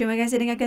Terima kasih dengan